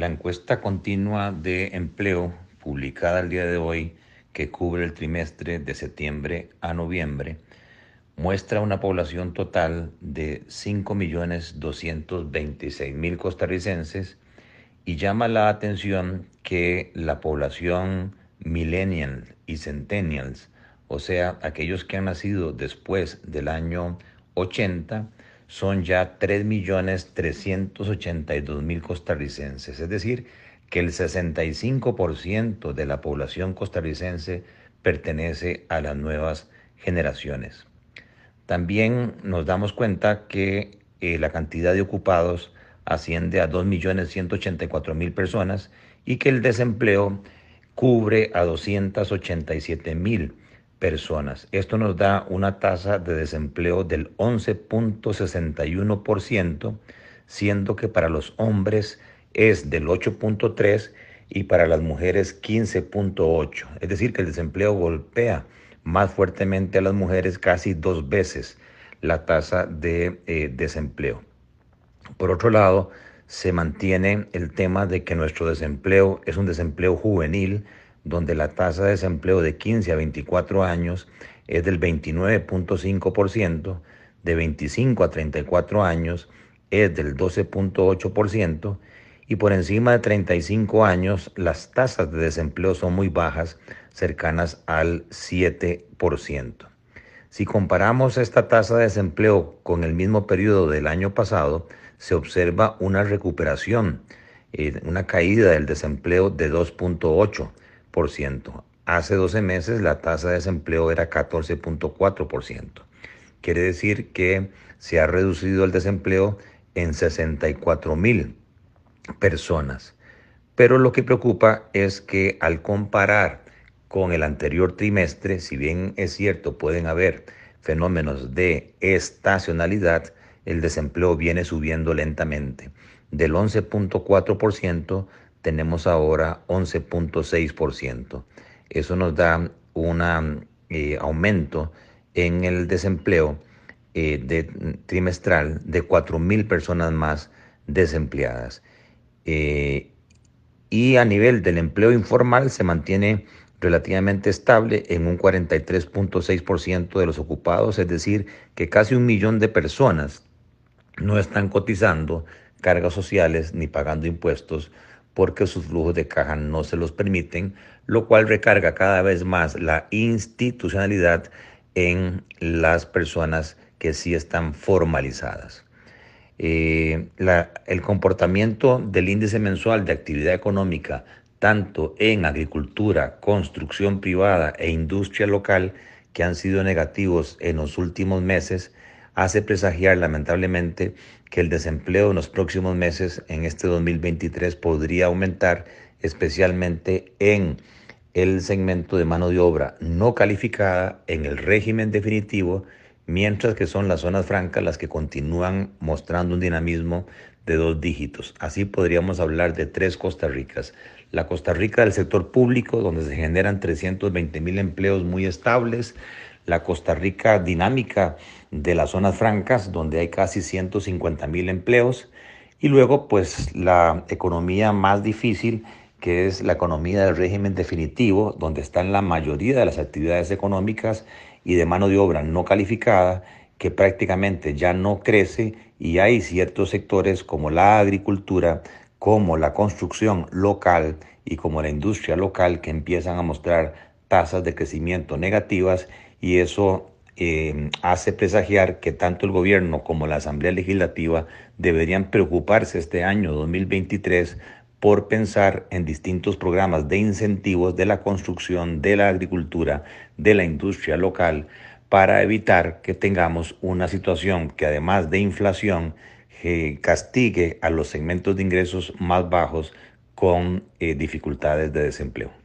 La encuesta continua de empleo publicada el día de hoy, que cubre el trimestre de septiembre a noviembre, muestra una población total de 5.226.000 costarricenses y llama la atención que la población millennial y centennials, o sea, aquellos que han nacido después del año 80, son ya 3.382.000 costarricenses, es decir, que el 65% de la población costarricense pertenece a las nuevas generaciones. También nos damos cuenta que la cantidad de ocupados asciende a 2.184.000 personas y que el desempleo cubre a 287.000 personas. Esto nos da una tasa de desempleo del 11.61%, siendo que para los hombres es del 8.3% y para las mujeres 15.8%. Es decir, que el desempleo golpea más fuertemente a las mujeres, casi dos veces la tasa de desempleo. Por otro lado, se mantiene el tema de que nuestro desempleo es un desempleo juvenil, donde la tasa de desempleo de 15 a 24 años es del 29.5%, de 25 a 34 años es del 12.8%, y por encima de 35 años las tasas de desempleo son muy bajas, cercanas al 7%. Si comparamos esta tasa de desempleo con el mismo periodo del año pasado, se observa una recuperación, una caída del desempleo de 2.8%. Hace 12 meses la tasa de desempleo era 14.4%. Quiere decir que se ha reducido el desempleo en 64.000 personas. Pero lo que preocupa es que al comparar con el anterior trimestre, si bien es cierto pueden haber fenómenos de estacionalidad, el desempleo viene subiendo lentamente. Del 11.4%, tenemos ahora 11.6%. Eso nos da un aumento en el desempleo trimestral de 4.000 personas más desempleadas. Y a nivel del empleo informal se mantiene relativamente estable en un 43.6% de los ocupados, es decir, que casi 1 millón de personas no están cotizando cargas sociales ni pagando impuestos, porque sus flujos de caja no se los permiten, lo cual recarga cada vez más la institucionalidad en las personas que sí están formalizadas. El comportamiento del índice mensual de actividad económica, tanto en agricultura, construcción privada e industria local, que han sido negativos en los últimos meses, hace presagiar lamentablemente que el desempleo en los próximos meses, en este 2023, podría aumentar, especialmente en el segmento de mano de obra no calificada, en el régimen definitivo, mientras que son las zonas francas las que continúan mostrando un dinamismo de 2 dígitos. Así podríamos hablar de 3 Costa Ricas. La Costa Rica del sector público, donde se generan 320.000 empleos muy estables. La Costa Rica dinámica de las zonas francas, donde hay casi 150.000 empleos. Y luego, pues, la economía más difícil, que es la economía del régimen definitivo, donde están la mayoría de las actividades económicas y de mano de obra no calificada, que prácticamente ya no crece, y hay ciertos sectores como la agricultura, como la construcción local y como la industria local, que empiezan a mostrar tasas de crecimiento negativas, y eso hace presagiar que tanto el gobierno como la Asamblea Legislativa deberían preocuparse este año 2023 por pensar en distintos programas de incentivos de la construcción, de la agricultura, de la industria local, para evitar que tengamos una situación que, además de inflación, castigue a los segmentos de ingresos más bajos con dificultades de desempleo.